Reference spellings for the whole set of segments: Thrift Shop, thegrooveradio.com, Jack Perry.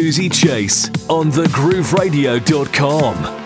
Susie Chase on thegrooveradio.com.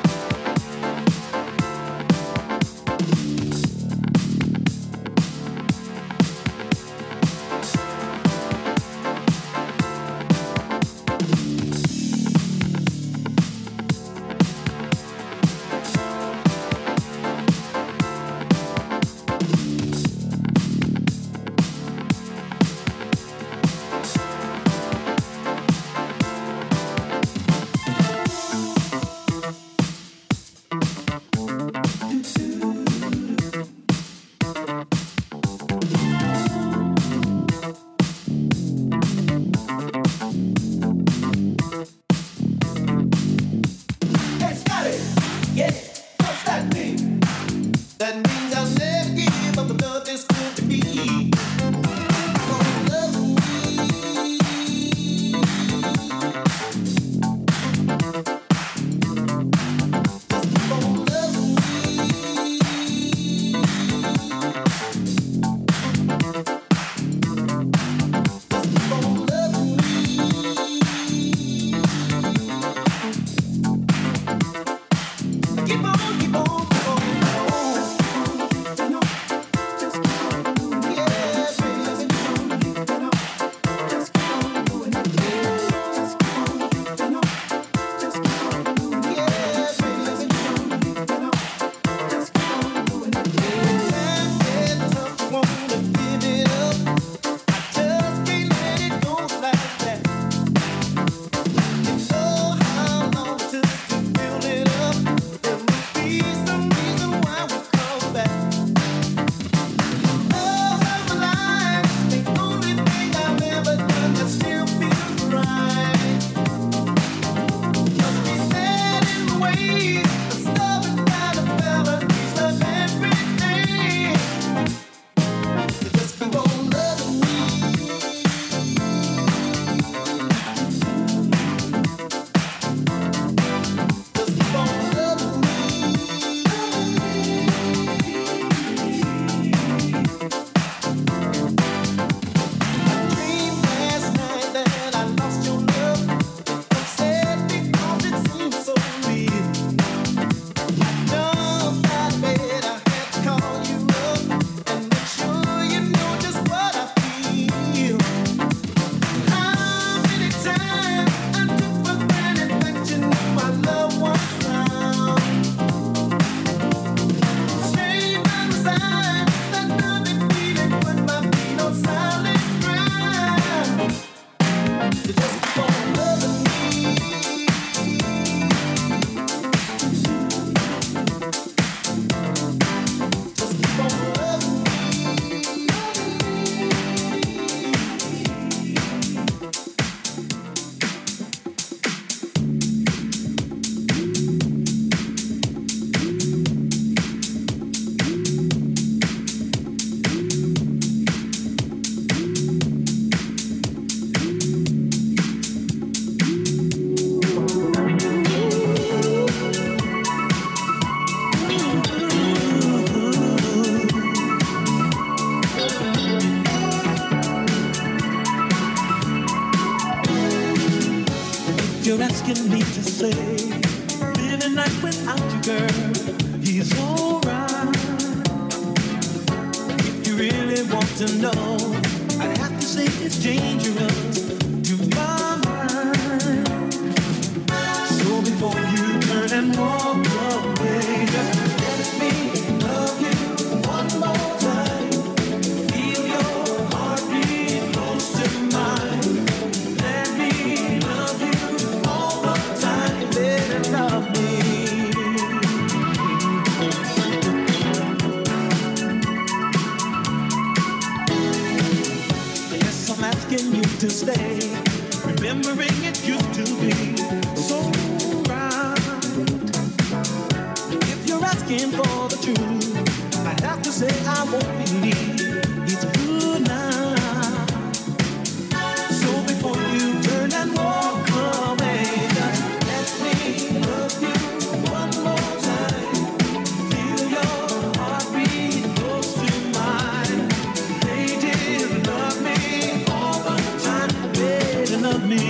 Love me.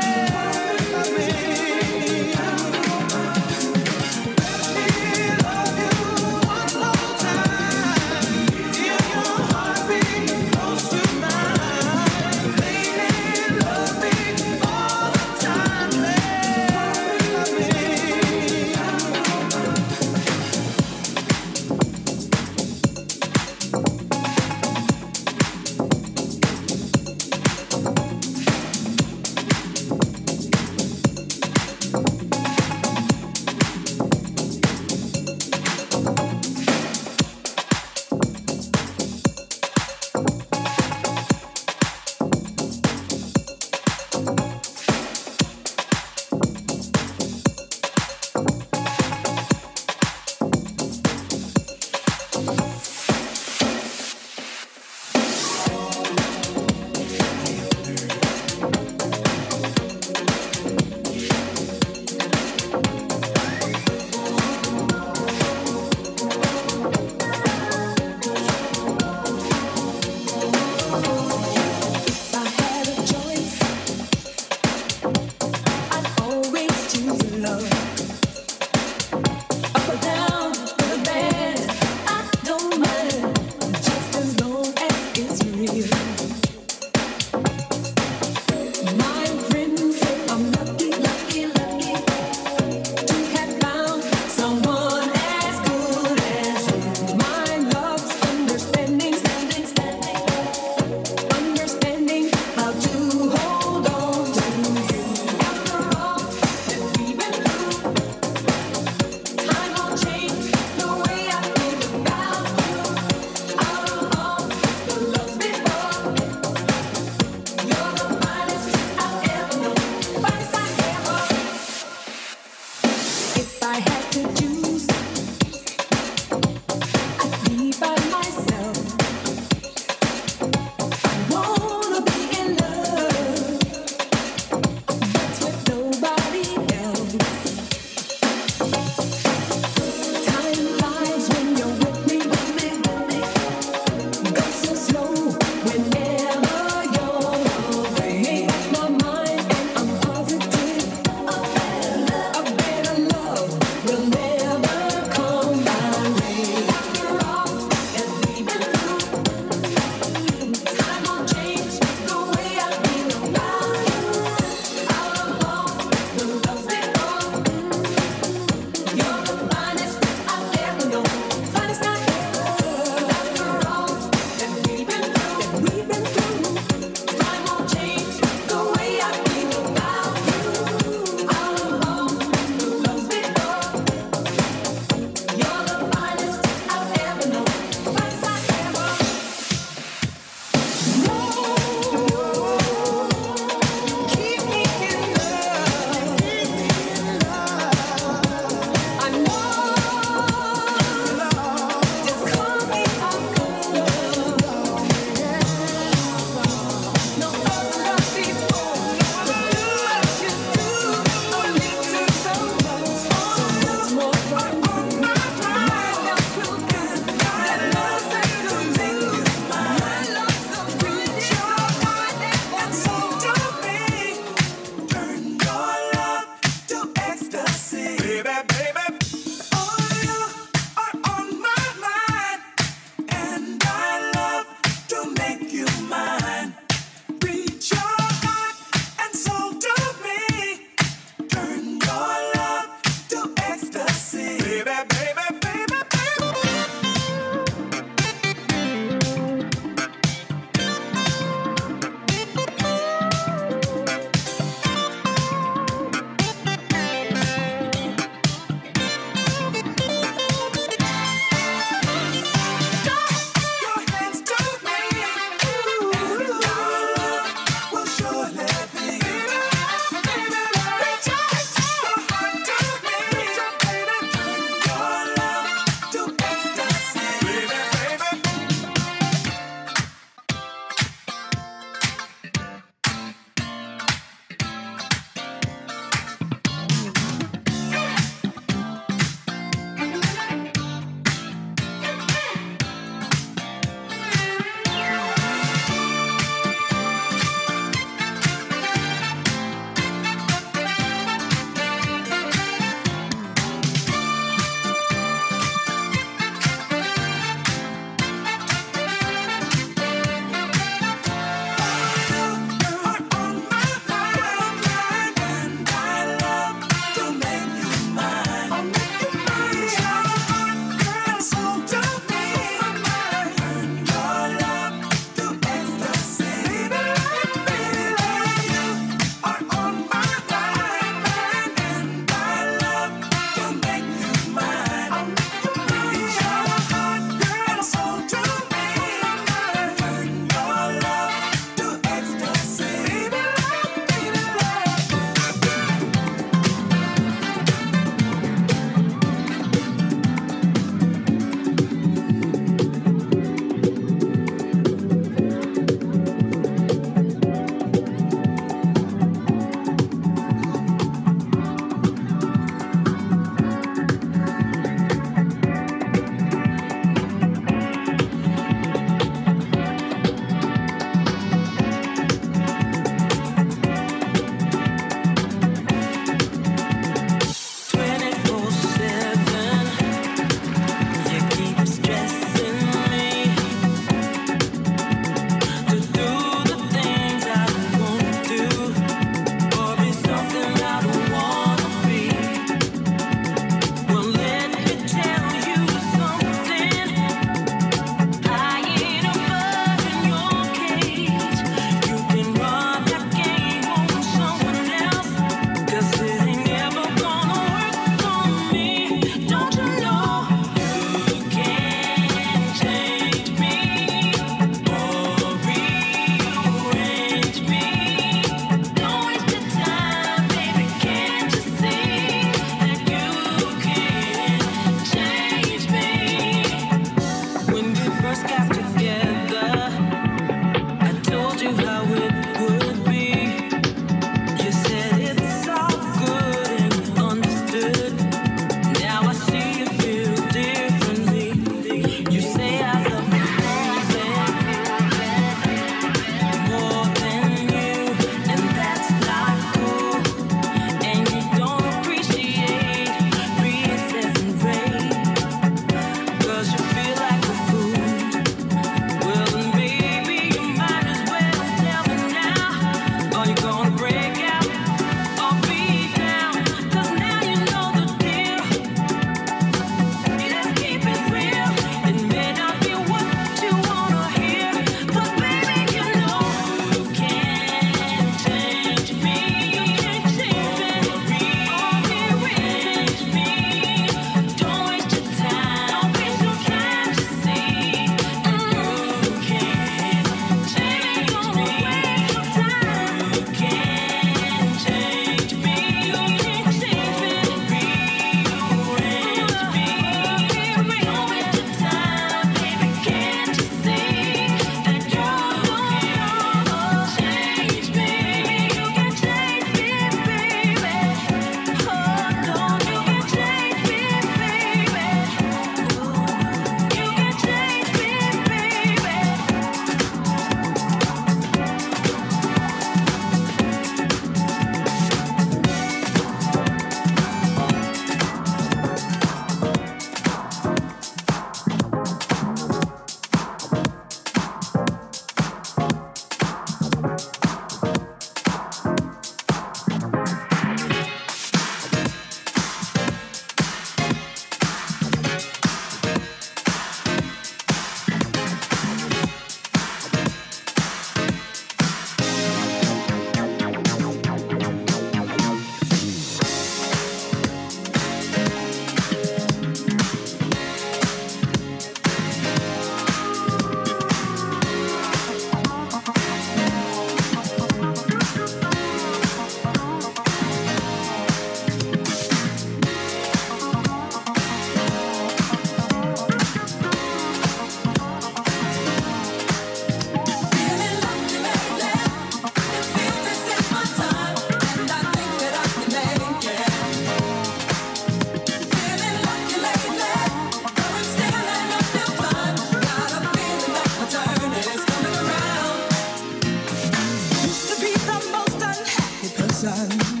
Turn.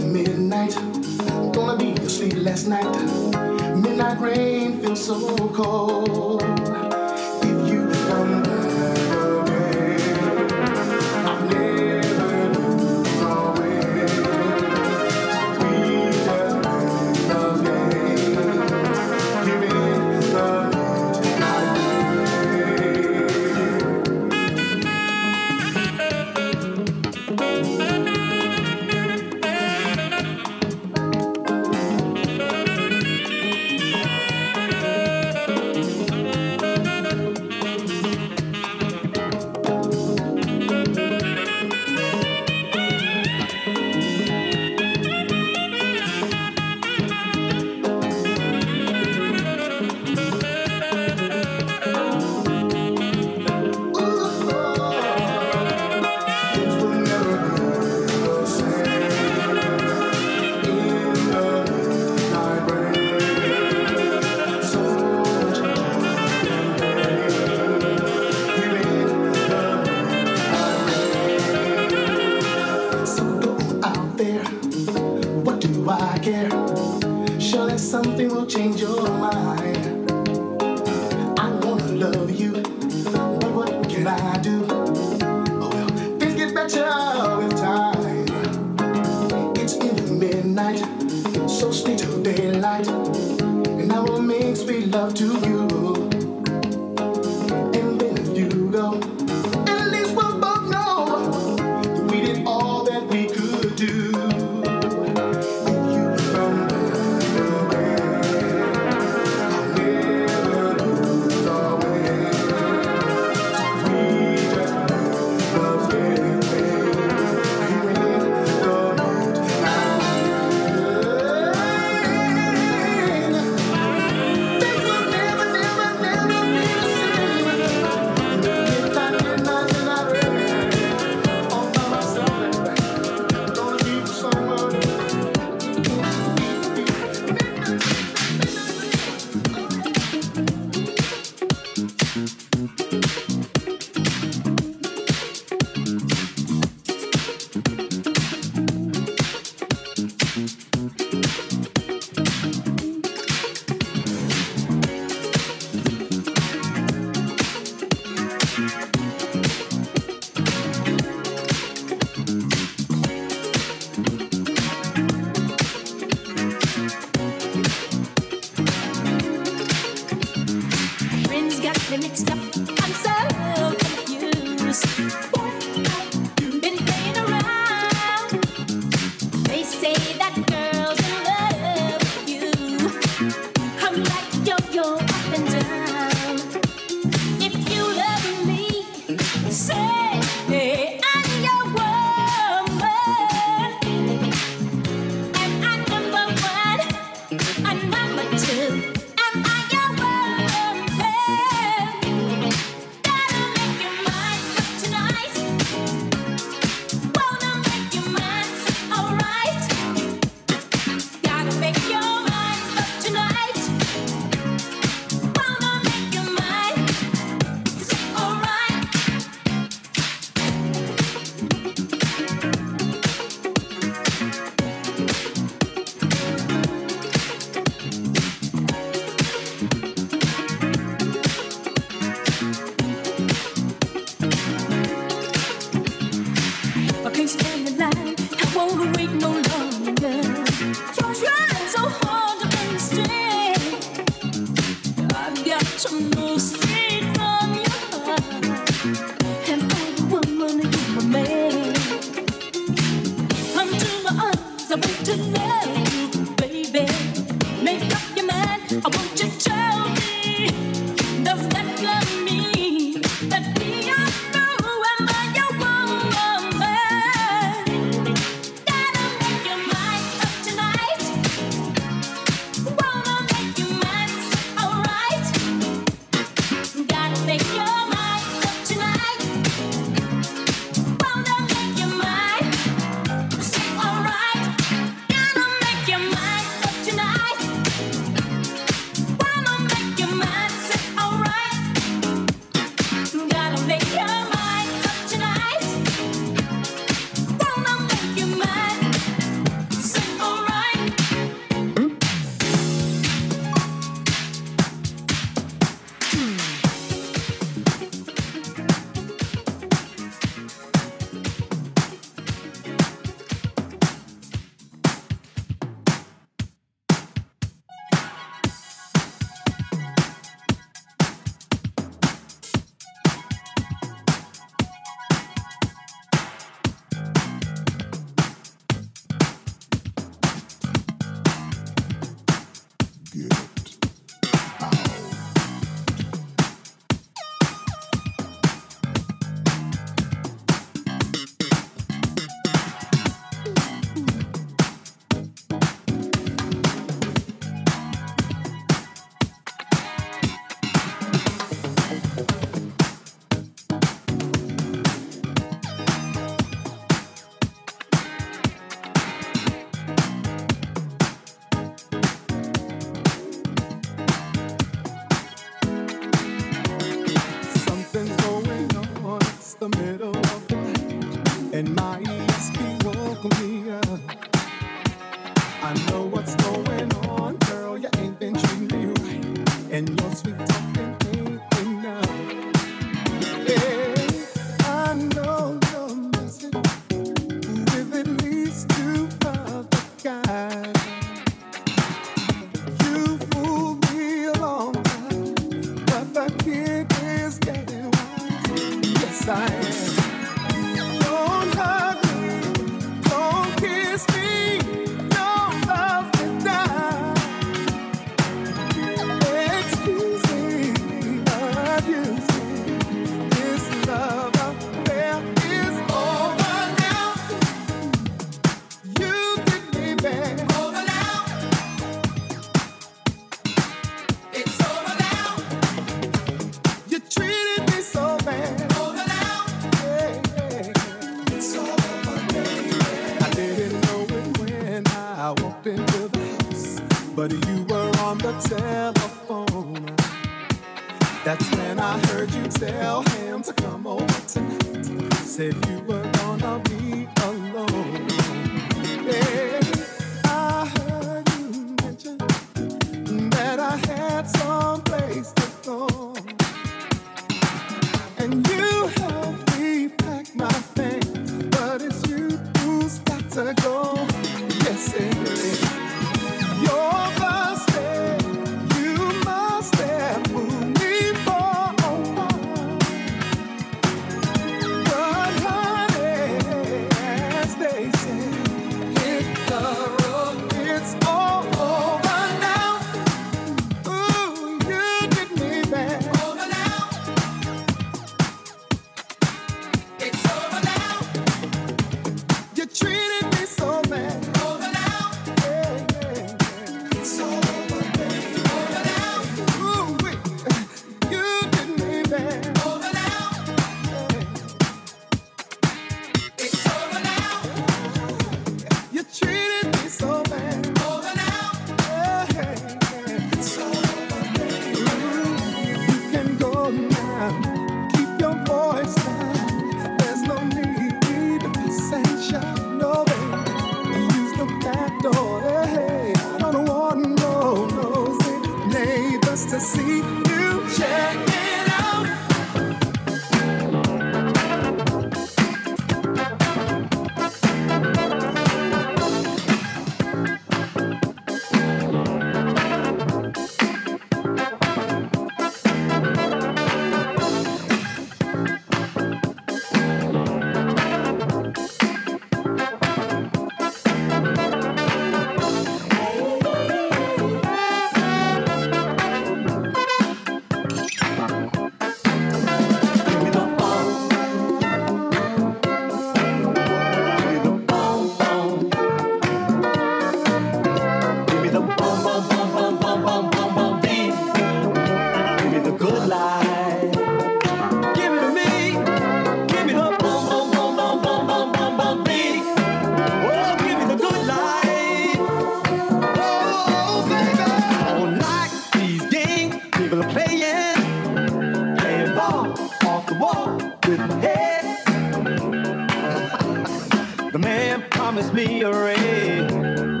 promised me a ring.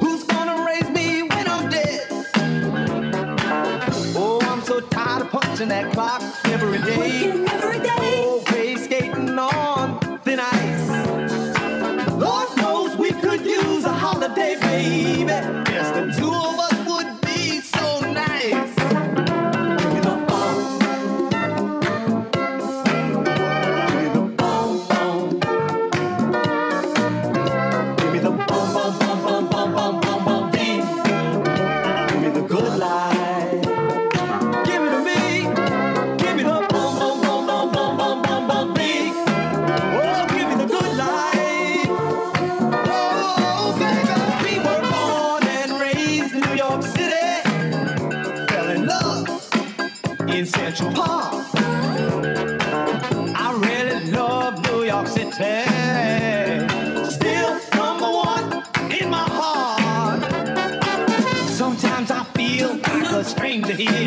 Who's gonna raise me when I'm dead? Oh, I'm so tired of punching that clock every day. Working every day. Oh, babe, skating on thin ice. Lord knows we could use a holiday, baby. Just the two of us. Yeah.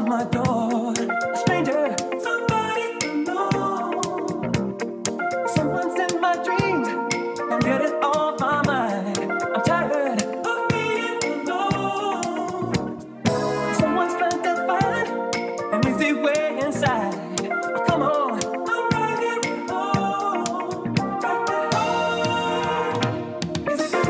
on my door. A stranger, somebody you know. Someone's in my dreams and get it off my mind. I'm tired of being alone. Someone's trying to find an easy way inside. Oh, come on, I'm right here at home. Right at home. Is it you?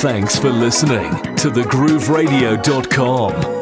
Thanks for listening to thegrooveradio.com.